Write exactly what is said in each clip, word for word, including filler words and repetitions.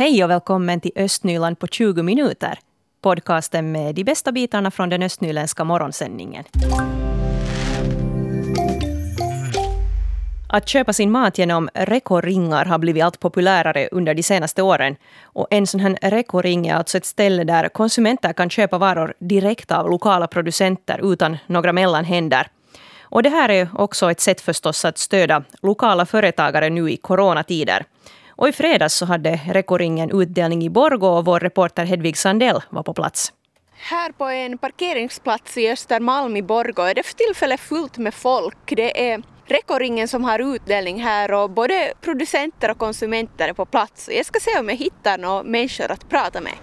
Hej och välkommen till Östnyland på tjugo minuter. Podcasten med de bästa bitarna från den östnyländska morgonsändningen. Att köpa sin mat genom rekoringar har blivit allt populärare under de senaste åren. Och en sån här rekoring är alltså ett ställe där konsumenter kan köpa varor direkt av lokala producenter utan några mellanhänder. Och det här är också ett sätt förstås att stödja lokala företagare nu i coronatider. Och i fredags så hade Rekoringen utdelning i Borgå och vår reporter Hedvig Sandell var på plats. Här på en parkeringsplats i Östermalm i Borgå är det för tillfället fullt med folk. Det är Rekoringen som har utdelning här och både producenter och konsumenter är på plats. Jag ska se om jag hittar några människor att prata med.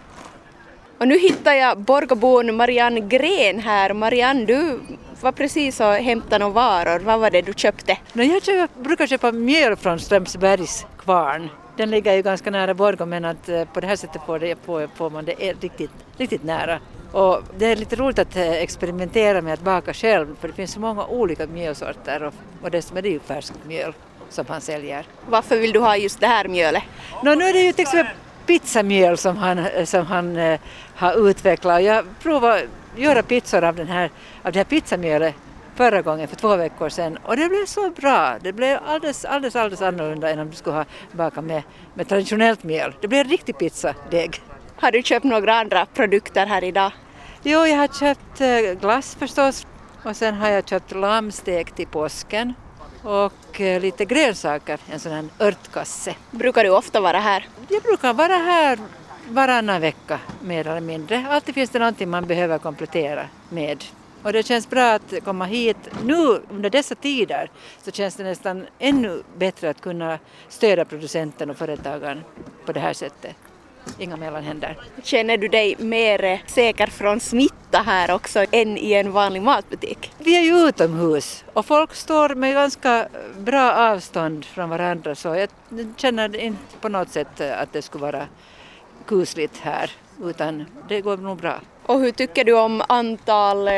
Och nu hittar jag Borgåbon Marianne Green här. Marianne, du var precis och hämtade några varor. Vad var det du köpte? Jag köp, brukar köpa mjöl från Strömsbergs kvarn. Den ligger ju ganska nära Borgå, men att på det här sättet får, det, får man det är riktigt, riktigt nära. Och det är lite roligt att experimentera med att baka själv, för det finns så många olika mjölsorter och, och det som är det ju färskt mjöl som han säljer. Varför vill du ha just det här mjölet? Nå, nu är det ju till exempel pizzamjöl som han, som han eh, har utvecklat. Jag provade att göra pizzor av, den här, av det här pizzamjölet förra gången för två veckor sedan och det blev så bra. Det blev alldeles, alldeles, alldeles annorlunda än om du skulle ha bakat med, med traditionellt mjöl. Det blev en riktig pizzadeg. Har du köpt några andra produkter här idag? Jo, jag har köpt glass förstås och sen har jag köpt lammstek till påsken och lite grönsaker, en sån här örtkasse. Brukar du ofta vara här? Jag brukar vara här varannan vecka mer eller mindre. Alltid finns det någonting man behöver komplettera med. Och det känns bra att komma hit nu under dessa tider, så känns det nästan ännu bättre att kunna stödja producenten och företagaren på det här sättet. Inga mellanhänder. Känner du dig mer säker från smitta här också än i en vanlig matbutik? Vi är ju utomhus och folk står med ganska bra avstånd från varandra, så jag känner inte på något sätt att det skulle vara kusligt här, utan det går nog bra. Och hur tycker du om antal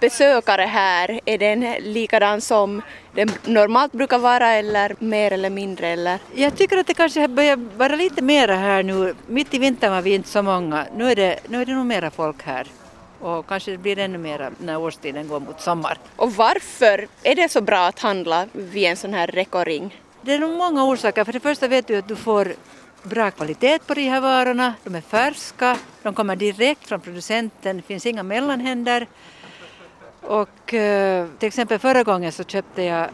besökare här? Är den likadan som den normalt brukar vara eller mer eller mindre? Eller? Jag tycker att det kanske börjar vara lite mer här nu. Mitt i vintern var vi inte så många. Nu är det, nu är det nog mera folk här. Och kanske det blir ännu mer när årstiden går mot sommar. Och varför är det så bra att handla vid en sån här rekoring? Det är nog många orsaker. För det första vet du att du får bra kvalitet på de här varorna, de är färska, de kommer direkt från producenten, det finns inga mellanhänder. Och eh, till exempel förra gången så köpte jag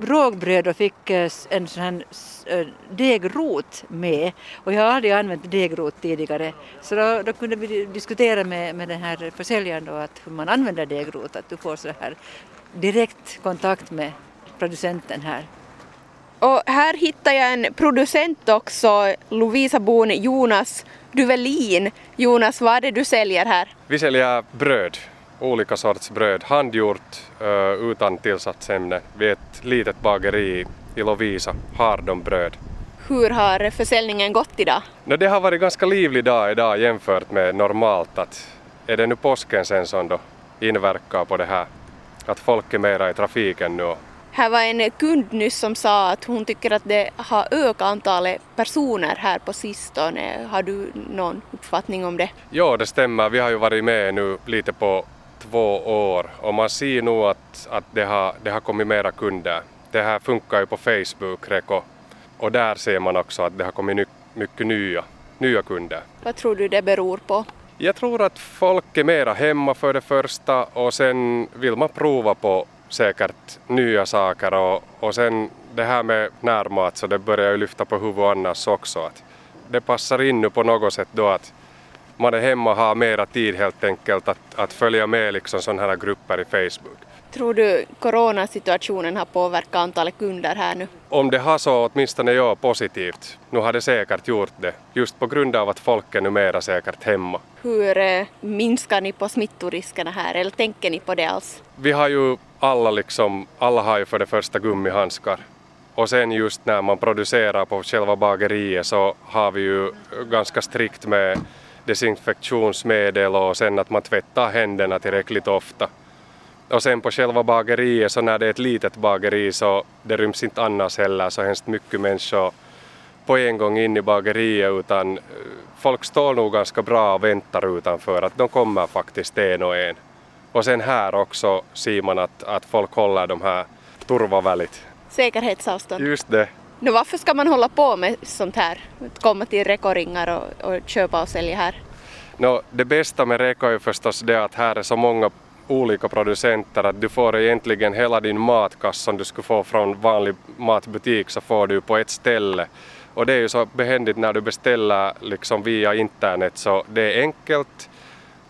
rågbröd och fick eh, en sån här eh, degrot med. Och jag har aldrig använt degrot tidigare. Så då, då kunde vi diskutera med, med den här försäljaren då, att hur man använder degrot, att du får så här direkt kontakt med producenten här. Och här hittar jag en producent också, Lovisabon Jonas Dufvelin. Jonas, vad är det du säljer här? Vi säljer bröd, olika sorts bröd, handgjort utan tillsatsämne. Vi är ett litet bageri i Lovisa, har de bröd. Hur har försäljningen gått idag? Det har varit ganska livlig dag idag jämfört med normalt. Att är det nu påsken sen som då inverkar på det här? Att folk är mera i trafiken nu. Här var en kund nyss som sa att hon tycker att det har ökat antalet personer här på sistone. Har du någon uppfattning om det? Ja, det stämmer. Vi har ju varit med nu lite på två år och man ser nog att, att det, har, det har kommit mera kunder. Det här funkar ju på Facebook, Reko, och där ser man också att det har kommit ny, mycket nya, nya kunder. Vad tror du det beror på? Jag tror att folk är mera hemma för det första och sen vill man prova på säkert nya saker och, och sen det här med närmat, så det börjar ju lyfta på huvudet annars också. Att det passar in nu på något sätt då att man är hemma och har mera tid helt enkelt att, att följa med liksom sådana här grupper i Facebook. Tror du coronasituationen har påverkat antalet kunder här nu? Om det har så, åtminstone jag positivt. Nu har det säkert gjort det, just på grund av att folk är numera säkert hemma. Hur eh, minskar ni på smittoriskerna här, eller tänker ni på det alls? Vi har ju alla liksom, alla har ju för det första gummihandskar. Och sen just när man producerar på själva bageriet så har vi ju ganska strikt med desinfektionsmedel och sen att man tvättar händerna tillräckligt ofta. Och sen på själva bageriet, så när det är ett litet bageri så det ryms inte annars heller så hemskt mycket människor på en gång in i bageriet, utan folk står nog ganska bra och väntar utanför, att de kommer faktiskt en och en. Och sen här också ser man att, att folk håller de här turvavälligt. Säkerhetsavstånd. Just det. Nu, varför ska man hålla på med sånt här? Att komma till rekoringar och, och köpa och sälja här? No, det bästa med reko är förstås det att här är så många olika producenter att du får egentligen hela din matkassa som du skulle få från vanlig matbutik, så får du på ett ställe. Och det är ju så behändigt när du beställer liksom via internet, så det är enkelt.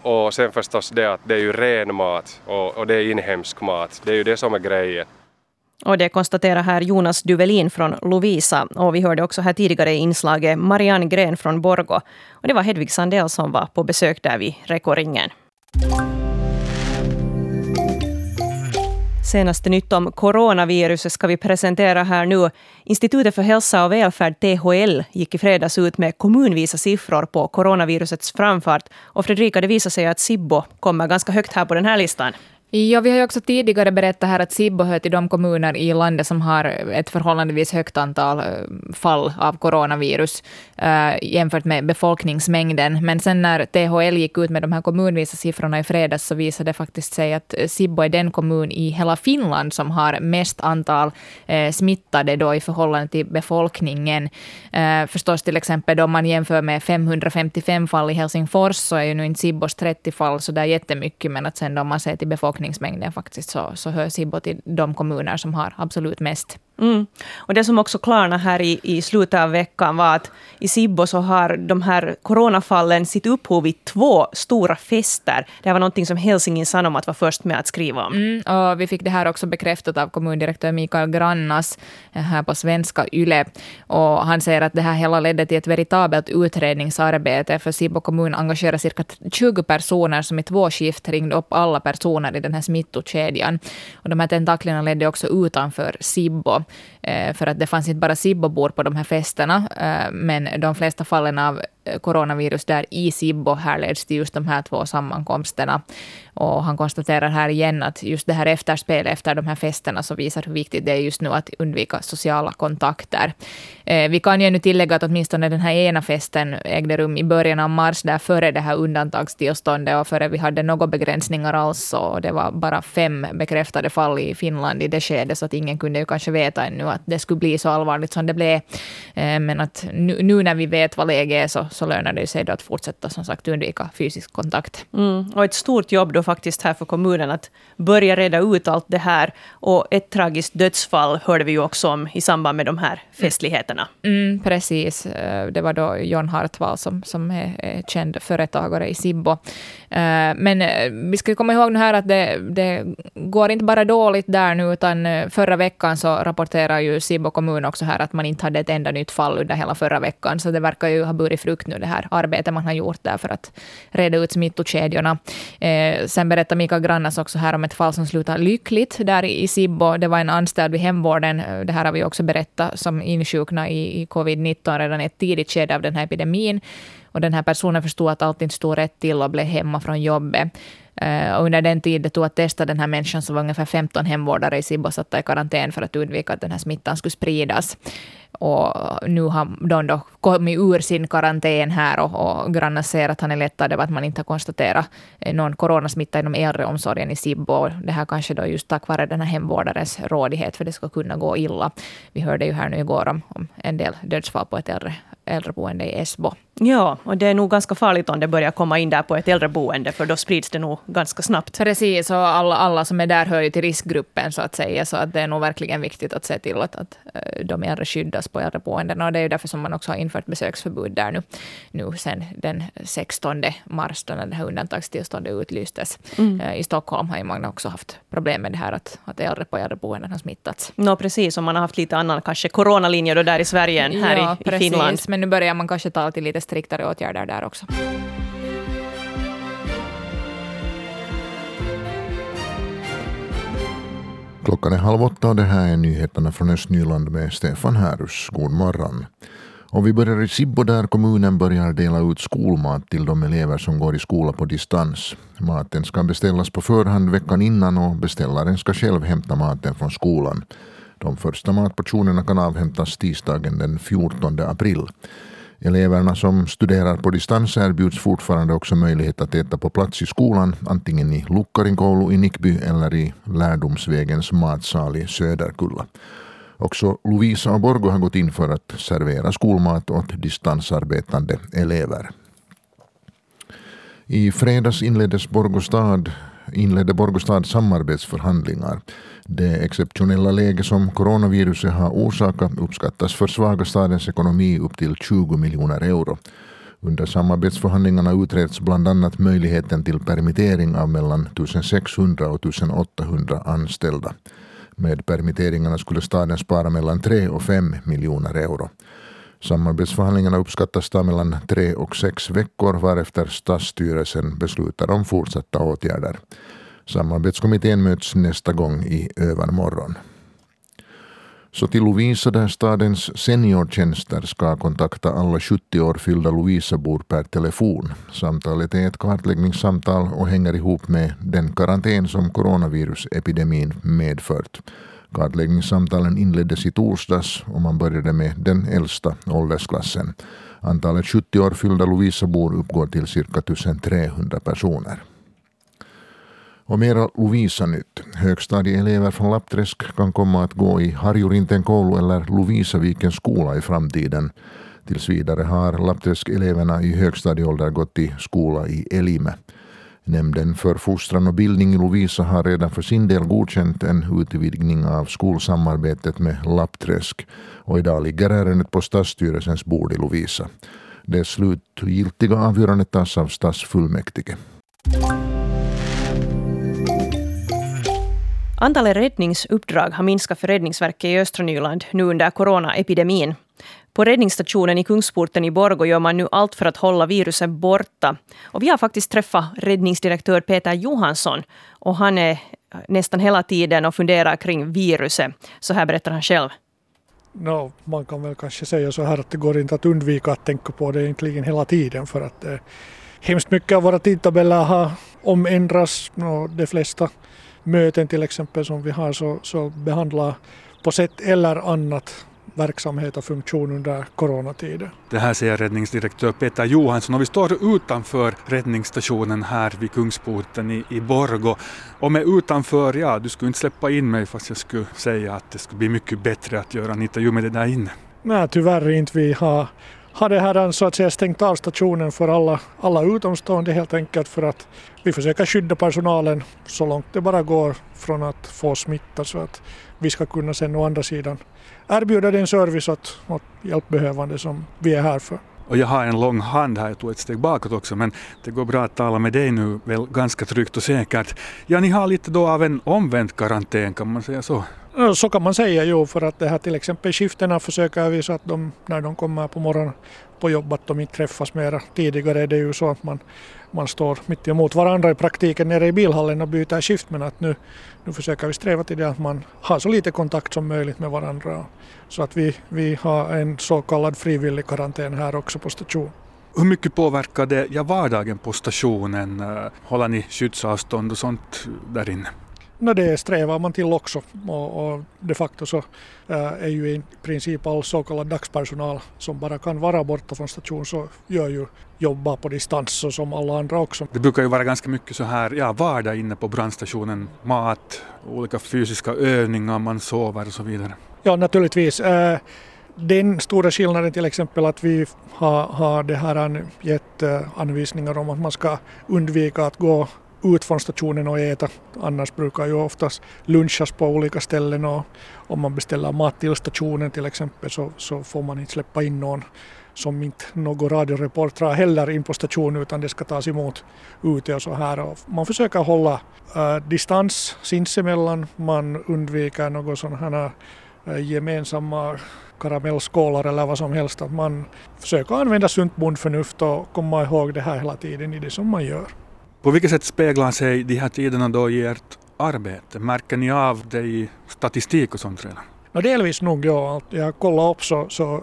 Och sen förstås det att det är ju ren mat och, och det är inhemsk mat. Det är ju det som är grejen. Och det konstaterar här Jonas Dufvelin från Lovisa. Och vi hörde också här tidigare i inslaget Marianne Green från Borgå. Och det var Hedvig Sandell som var på besök där vid Rekoringen. Senaste nytt om coronaviruset ska vi presentera här nu. Institutet för hälsa och välfärd, T H L, gick i fredags ut med kommunvisa siffror på coronavirusets framfart. Och Fredrika, det visar sig att Sibbo kommer ganska högt här på den här listan. Ja, vi har ju också tidigare berättat här att Sibbo hör till de kommuner i landet som har ett förhållandevis högt antal fall av coronavirus eh, jämfört med befolkningsmängden. Men sen när T H L gick ut med de här kommunvisa siffrorna i fredags, så visade det faktiskt sig att Sibbo är den kommun i hela Finland som har mest antal eh, smittade då i förhållande till befolkningen. Eh, förstås till exempel om man jämför med femhundrafemtiofem fall i Helsingfors, så är ju nu inte Sibbos trettio fall så där jättemycket, men att sen om man ser till befolkningen faktiskt, så, så hör Sibbo till de kommuner som har absolut mest. Mm. Och det som också klarna här i, i slutet av veckan var att i Sibbo så har de här coronafallen sitt upphov i två stora fester. Det var någonting som Helsingin Sanomat var först med att skriva om. Mm, och vi fick det här också bekräftat av kommundirektör Mikael Grannas här på Svenska Yle. Och han säger att det här hela ledde till ett veritabelt utredningsarbete, för Sibbo kommun engagerar cirka tjugo personer som i två skift ringde upp alla personer i den här smittokedjan. Och de här tentaklerna ledde också utanför Sibbo, för att det fanns inte bara Sibbobor på de här festerna, men de flesta fallen av coronavirus där i Sibbo härleds till just de här två sammankomsterna. Och han konstaterar här igen att just det här efterspel efter de här festerna så visar hur viktigt det är just nu att undvika sociala kontakter. Eh, vi kan ju nu tillägga att åtminstone den här ena festen ägde rum i början av mars, där före det här undantagstillståndet och före vi hade några begränsningar alls, och det var bara fem bekräftade fall i Finland i det skedet, så att ingen kunde ju kanske veta ännu att det skulle bli så allvarligt som det blev. Eh, men att nu, nu när vi vet vad läget är, så så lönar det sig då att fortsätta, som sagt, undvika fysisk kontakt. Mm. Och ett stort jobb då faktiskt här för kommunen att börja reda ut allt det här. Och ett tragiskt dödsfall hörde vi ju också om i samband med de här festligheterna. Mm, precis. Det var då John Hartwall som, som är känd företagare i Sibbo. Men vi ska komma ihåg nu här att det, det går inte bara dåligt där nu, utan förra veckan så rapporterar ju Sibbo kommun också här att man inte hade ett enda nytt fall under hela förra veckan. Så det verkar ju ha burit frukt nu, det här arbetet man har gjort där för att reda ut smittokedjorna. Eh, sen berättar Mikael Grannas också här om ett fall som slutar lyckligt där i Sibbo. Det var en anställd vid hemvården, det här har vi också berättat, som insjukna i, i covid nitton redan ett tidigt skede av den här epidemin. Och den här personen förstod att allt inte stod rätt till och blev hemma från jobbet. Uh, under den tid det tog att testa den här människan, så var ungefär femton hemvårdare i Sibbo satta i karantän för att undvika att den här smittan skulle spridas. Och nu har de då kommit ur sin karantän här, och, och grannar ser att han är lättad över att man inte har konstaterat någon coronasmitta inom äldreomsorgen i Sibbo. Det här kanske då just tack vare den här hemvårdarens rådighet, för det ska kunna gå illa. Vi hörde ju här nu igår om, om en del dödsfall på ett äldre, äldreboende i Esbo. Ja, och det är nog ganska farligt om det börjar komma in där på ett äldreboende, för då sprids det nog ganska snabbt. Precis, och alla, alla som är där hör ju till riskgruppen, så att säga, så att det är nog verkligen viktigt att se till att, att de äldre skyddas på äldreboenden, och det är ju därför som man också har infört besöksförbud där nu, nu sen den sextonde mars, då när det här undantagstillståndet utlystes. Mm. I Stockholm har ju många också haft problem med det här att, att äldre på äldreboenden har smittats. Ja, no, precis, och man har haft lite annan kanske coronalinjer då där i Sverige än här ja, i, i precis, Finland. Men nu börjar man kanske ta till lite striktare åtgärder där också. Klockan är halv åtta och det här är nyheterna från Östnyland med Stefan Härus. God morgon. Och vi börjar i Sibbo, där kommunen börjar dela ut skolmat till de elever som går i skola på distans. Maten ska beställas på förhand veckan innan och beställaren ska själv hämta maten från skolan. De första matportionerna kan avhämtas tisdagen den fjortonde april. Eleverna som studerar på distans erbjuds fortfarande också möjlighet att äta på plats i skolan, antingen i Luckarinkolo i Nickby eller i Lärdomsvägens matsal i Söderkulla. Också Lovisa och Borgå har gått in för att servera skolmat åt distansarbetande elever. I fredags inleddes Borgå stad, inledde Borgå stad samarbetsförhandlingar. Det exceptionella läge som coronaviruset har orsakat uppskattas försvaga stadens ekonomi upp till tjugo miljoner euro. Under samarbetsförhandlingarna utreds bland annat möjligheten till permittering av mellan ettusensexhundra och ettusenåttahundra anställda. Med permitteringarna skulle staden spara mellan tre och fem miljoner euro. Samarbetsförhandlingarna uppskattas ta mellan tre och sex veckor varefter stadsstyrelsen beslutar om fortsatta åtgärder. Samarbetskommittén möts nästa gång i övermorgon. Så till Lovisa där stadens seniortjänster ska kontakta alla sjuttio år fyllda Lovisabor per telefon. Samtalet är ett kartläggningssamtal och hänger ihop med den karantän som coronavirusepidemin medfört. Kartläggningssamtalen inleddes i torsdags och man började med den äldsta åldersklassen. Antalet sjuttio år fyllda Lovisabor uppgår till cirka ettusentrehundra personer. Och mera Lovisa-nytt. Högstadieelever från Lapträsk kan komma att gå i Harjurinten-Kålu eller Lovisavikens skola i framtiden. Tills vidare har Lapträsk-eleverna i högstadieålder gått i skola i Elimä. Nämnden för fostran och bildning i Lovisa har redan för sin del godkänt en utvidgning av skolsamarbetet med Lapträsk. Och idag ligger ärendet på stadsstyrelsens bord i Lovisa. Det slutgiltiga avgörandet tas av stadsfullmäktige. Antalet räddningsuppdrag har minskat för Räddningsverket i östra Nyland nu under coronaepidemin. På räddningsstationen i Kungsporten i Borgå gör man nu allt för att hålla viruset borta. Och vi har faktiskt träffat räddningsdirektör Peter Johansson och han är nästan hela tiden och funderar kring viruset. Så här berättar han själv. No, man kan väl kanske säga så här att det går inte att undvika att tänka på det egentligen hela tiden för att eh, hemskt mycket av våra tidtabeller har omändrats och de flesta möten till exempel som vi har så, så behandlar på sätt eller annat verksamhet och funktion under coronatiden. Det här säger räddningsdirektör Peter Johansson och vi står utanför räddningsstationen här vid Kungsporten i, i Borgå. Och med utanför, ja du skulle inte släppa in mig fast jag skulle säga att det skulle bli mycket bättre att göra en intervju med det där inne. Nej tyvärr inte, vi har, har det här så att säga stängt av stationen för alla, alla utomstående helt enkelt för att vi försöker skydda personalen så långt det bara går från att få smitta så att vi ska kunna sen å andra sidan erbjuda den service åt, åt hjälpbehövande som vi är här för. Och jag har en lång hand här, jag tog ett steg bakåt också men det går bra att tala med dig nu väl ganska tryggt och säkert. Ja, ni har lite då av en omvänd karantän kan man säga så? Så kan man säga jo för att det här till exempel skifterna försöker vi så att de när de kommer på morgonen på jobb att de inte träffas mera. Tidigare är det ju så att man, man står mitt emot varandra i praktiken nere i bilhallen och byter skift men att nu, nu försöker vi sträva till det att man har så lite kontakt som möjligt med varandra så att vi, vi har en så kallad frivillig karantän här också på station. Hur mycket påverkar det ja, vardagen på stationen? Håller ni skyddsavstånd och sånt där inne? No, det strävar man till också och, och de facto så äh, är ju i princip all så kallad dagspersonal som bara kan vara borta från station så gör ju jobba på distans och som alla andra också. Det brukar ju vara ganska mycket så här ja, vardag inne på brandstationen, mat, olika fysiska övningar, man sover och så vidare. Ja naturligtvis. Äh, Den stora skillnaden till exempel att vi har, har det här gett anvisningar om att man ska undvika att gå ut från stationen och äta. Annars brukar ju oftast lunchas på olika ställen och om man beställer mat till stationen till exempel så, så får man inte släppa in någon som inte någon radioreportrar heller in på stationen utan det ska tas emot ute och så här. Och man försöker hålla äh, distans sinsemellan, man undviker någon sån här äh, gemensamma karamellskålar eller vad som helst. Att man försöker använda sunt bondförnuft och komma ihåg det här hela tiden i det som man gör. På vilket sätt speglar sig de här tiderna då i ert arbete? Märker ni av det i statistik och sånt redan? No, delvis nog, ja. Jag kollar upp så, så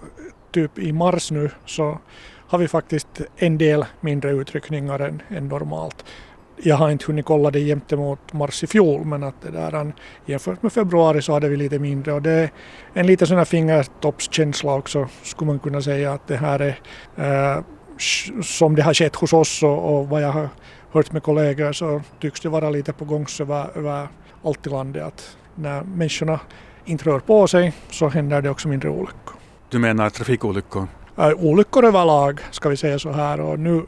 typ i mars nu så har vi faktiskt en del mindre utryckningar än, än normalt. jag har inte hunnit kolla det jämte mot mars i fjol, men att det där, jämfört med februari så hade vi lite mindre, och det är en liten sån här fingertoppskänsla också, skulle man kunna säga, att det här är eh, som det har skett hos oss, och, och vad jag har hört med kollegor så tycks det vara lite på gång över, över allt i landet, att när människorna inte rör på sig så händer det också mindre olyckor. Du menar trafikolyckor? Uh, olyckor överlag, ska vi säga så här, och nu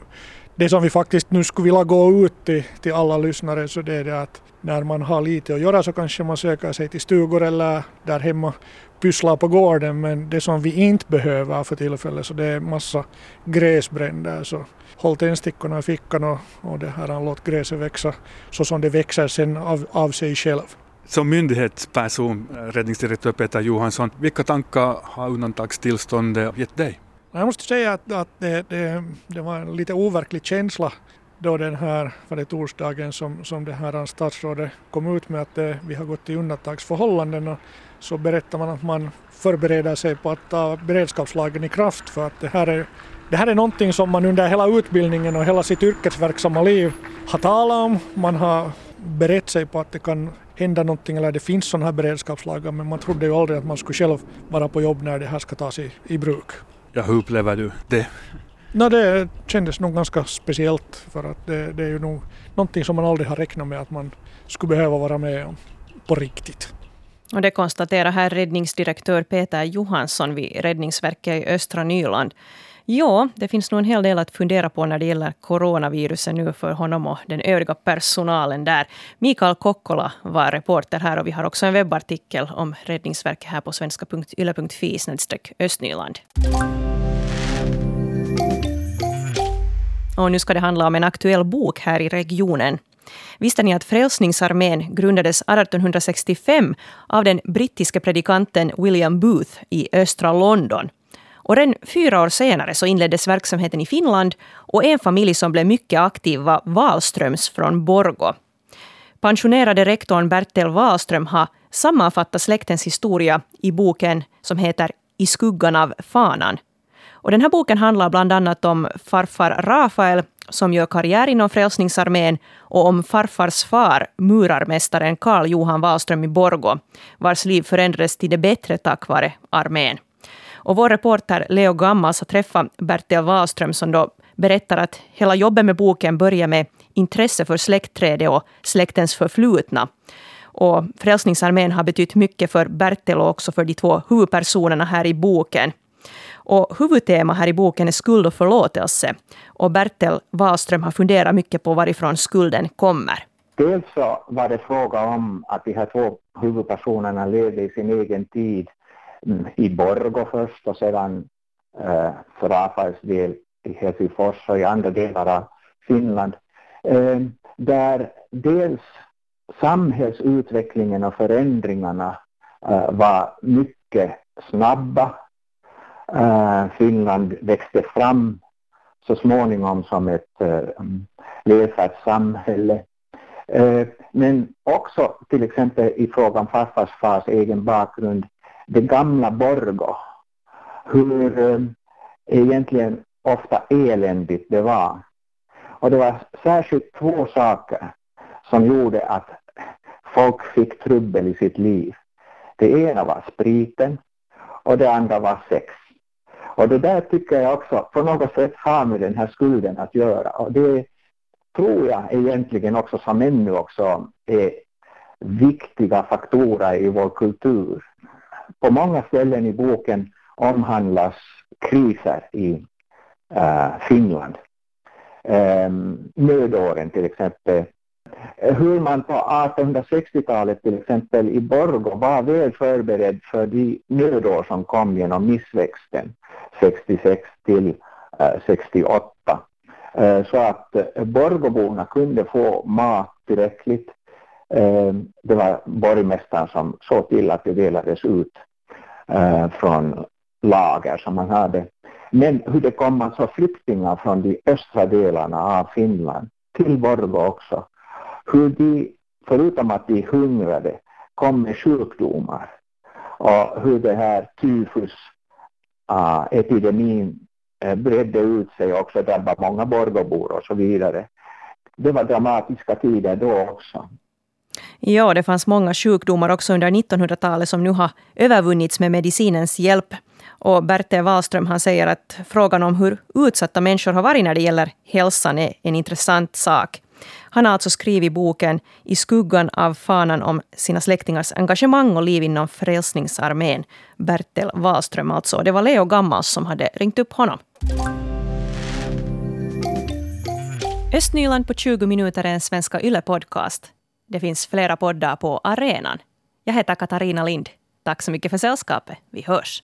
det som vi faktiskt nu skulle vilja gå ut till, till alla lyssnare, så det är det att när man har lite att göra så kanske man söker sig till stugor eller där hemma pysslar på gården, men det som vi inte behöver för tillfället, så det är massa gräsbränder, så håll tändstickorna i fickan och, och det här, låt gräset växa så som det växer sen av, av sig själv. Som myndighetsperson, räddningsdirektör Peter Johansson, vilka tankar har undantagstillståndet gett dig? Jag måste säga att, att det, det, det var en lite overklig känsla då den här, var det torsdagen som, som det här statsrådet kom ut med att det, vi har gått till undantagsförhållanden, och så berättar man att man förbereder sig på att ta beredskapslagen i kraft, för att det här är, det här är någonting som man under hela utbildningen och hela sitt yrkesverksamma liv har talat om. Man har berett sig på att det kan hända någonting, eller det finns sådana här beredskapslagar, men man trodde ju aldrig att man skulle själv vara på jobb när det här ska tas i, i bruk. Ja, hur upplever du det? No, det kändes nog ganska speciellt, för att det, det är ju nog någonting som man aldrig har räknat med att man skulle behöva vara med om på riktigt. Och det konstaterar här räddningsdirektör Peter Johansson vid Räddningsverket i Östra Nyland. Ja, det finns nog en hel del att fundera på när det gäller coronaviruset nu för honom och den övriga personalen där. Mikael Kokkola var reporter här, och vi har också en webbartikel om Räddningsverket här på svenska punkt yle punkt fi snedstreck östnyland. Och nu ska det handla om en aktuell bok här i regionen. Visste ni att Frälsningsarmén grundades arton sextiofem av den brittiska predikanten William Booth i östra London? Och redan fyra år senare så inleddes verksamheten i Finland, och en familj som blev mycket aktiv var Wahlströms från Borgå. Pensionerade rektorn Bertel Wahlström har sammanfattat släktens historia i boken som heter I skuggan av fanan. Och den här boken handlar bland annat om farfar Rafael som gör karriär inom Frälsningsarmén, och om farfars far, murarmästaren Karl Johan Wahlström i Borgå, vars liv förändrades till det bättre tack vare armén. Och vår reporter Leo Gammal har träffat Bertel Wahlström, som då berättar att hela jobbet med boken börjar med intresse för släktträdet och släktens förflutna. Och Frälsningsarmén har betytt mycket för Bertel och också för de två huvudpersonerna här i boken. Och huvudtema här i boken är skuld och förlåtelse. Och Bertel Wahlström har funderat mycket på varifrån skulden kommer. Dels så var det fråga om att de här två huvudpersonerna levde i sin egen tid. I Borgå först, och sedan eh, för Rafaels del i Helsingfors och i andra delar av Finland. Eh, där dels samhällsutvecklingen och förändringarna eh, var mycket snabba. Eh, Finland växte fram så småningom som ett eh, välfärdssamhälle. Eh, men också till exempel i frågan farfars fars egen bakgrund. Det gamla Borgå, hur eh, egentligen ofta eländigt det var. Och det var särskilt två saker som gjorde att folk fick trubbel i sitt liv. Det ena var spriten, och det andra var sex. Och det där tycker jag också på något sätt har med den här skulden att göra. Och det tror jag egentligen också som ännu också är viktiga faktorer i vår kultur. På många ställen i boken omhandlas kriser i äh, Finland. Ähm, nödåren till exempel. Hur man på artonhundrasextiotalet till exempel i Borgå var väl förberedd för de nödår som kom genom missväxten sextiosex till äh, sextioåtta. Äh, så att äh, Borgåborna kunde få mat tillräckligt. Det var borgmästaren som såg till att det delades ut från lager som man hade. Men hur det kom alltså flyktingar från de östra delarna av Finland till Borgå också. Hur de, förutom att de hungrade, kom med sjukdomar. Och hur det här tyfusepidemin bredde ut sig också, drabbade många borgåbor och så vidare. det var dramatiska tider då också. Ja, det fanns många sjukdomar också under nittonhundratalet som nu har övervunnits med medicinens hjälp. Och Berthe Wahlström, han säger att frågan om hur utsatta människor har varit när det gäller hälsan är en intressant sak. Han har alltså skrivit boken I skuggan av fanan om sina släktingars engagemang och liv inom Frälsningsarmén. Berthe Wahlström alltså. Det var Leo Gammal som hade ringt upp honom. Östnyland på tjugo minuter är en Svenska Yle-podcast. Det finns flera poddar på arenan. Jag heter Katarina Lind. Tack så mycket för sällskapet. Vi hörs.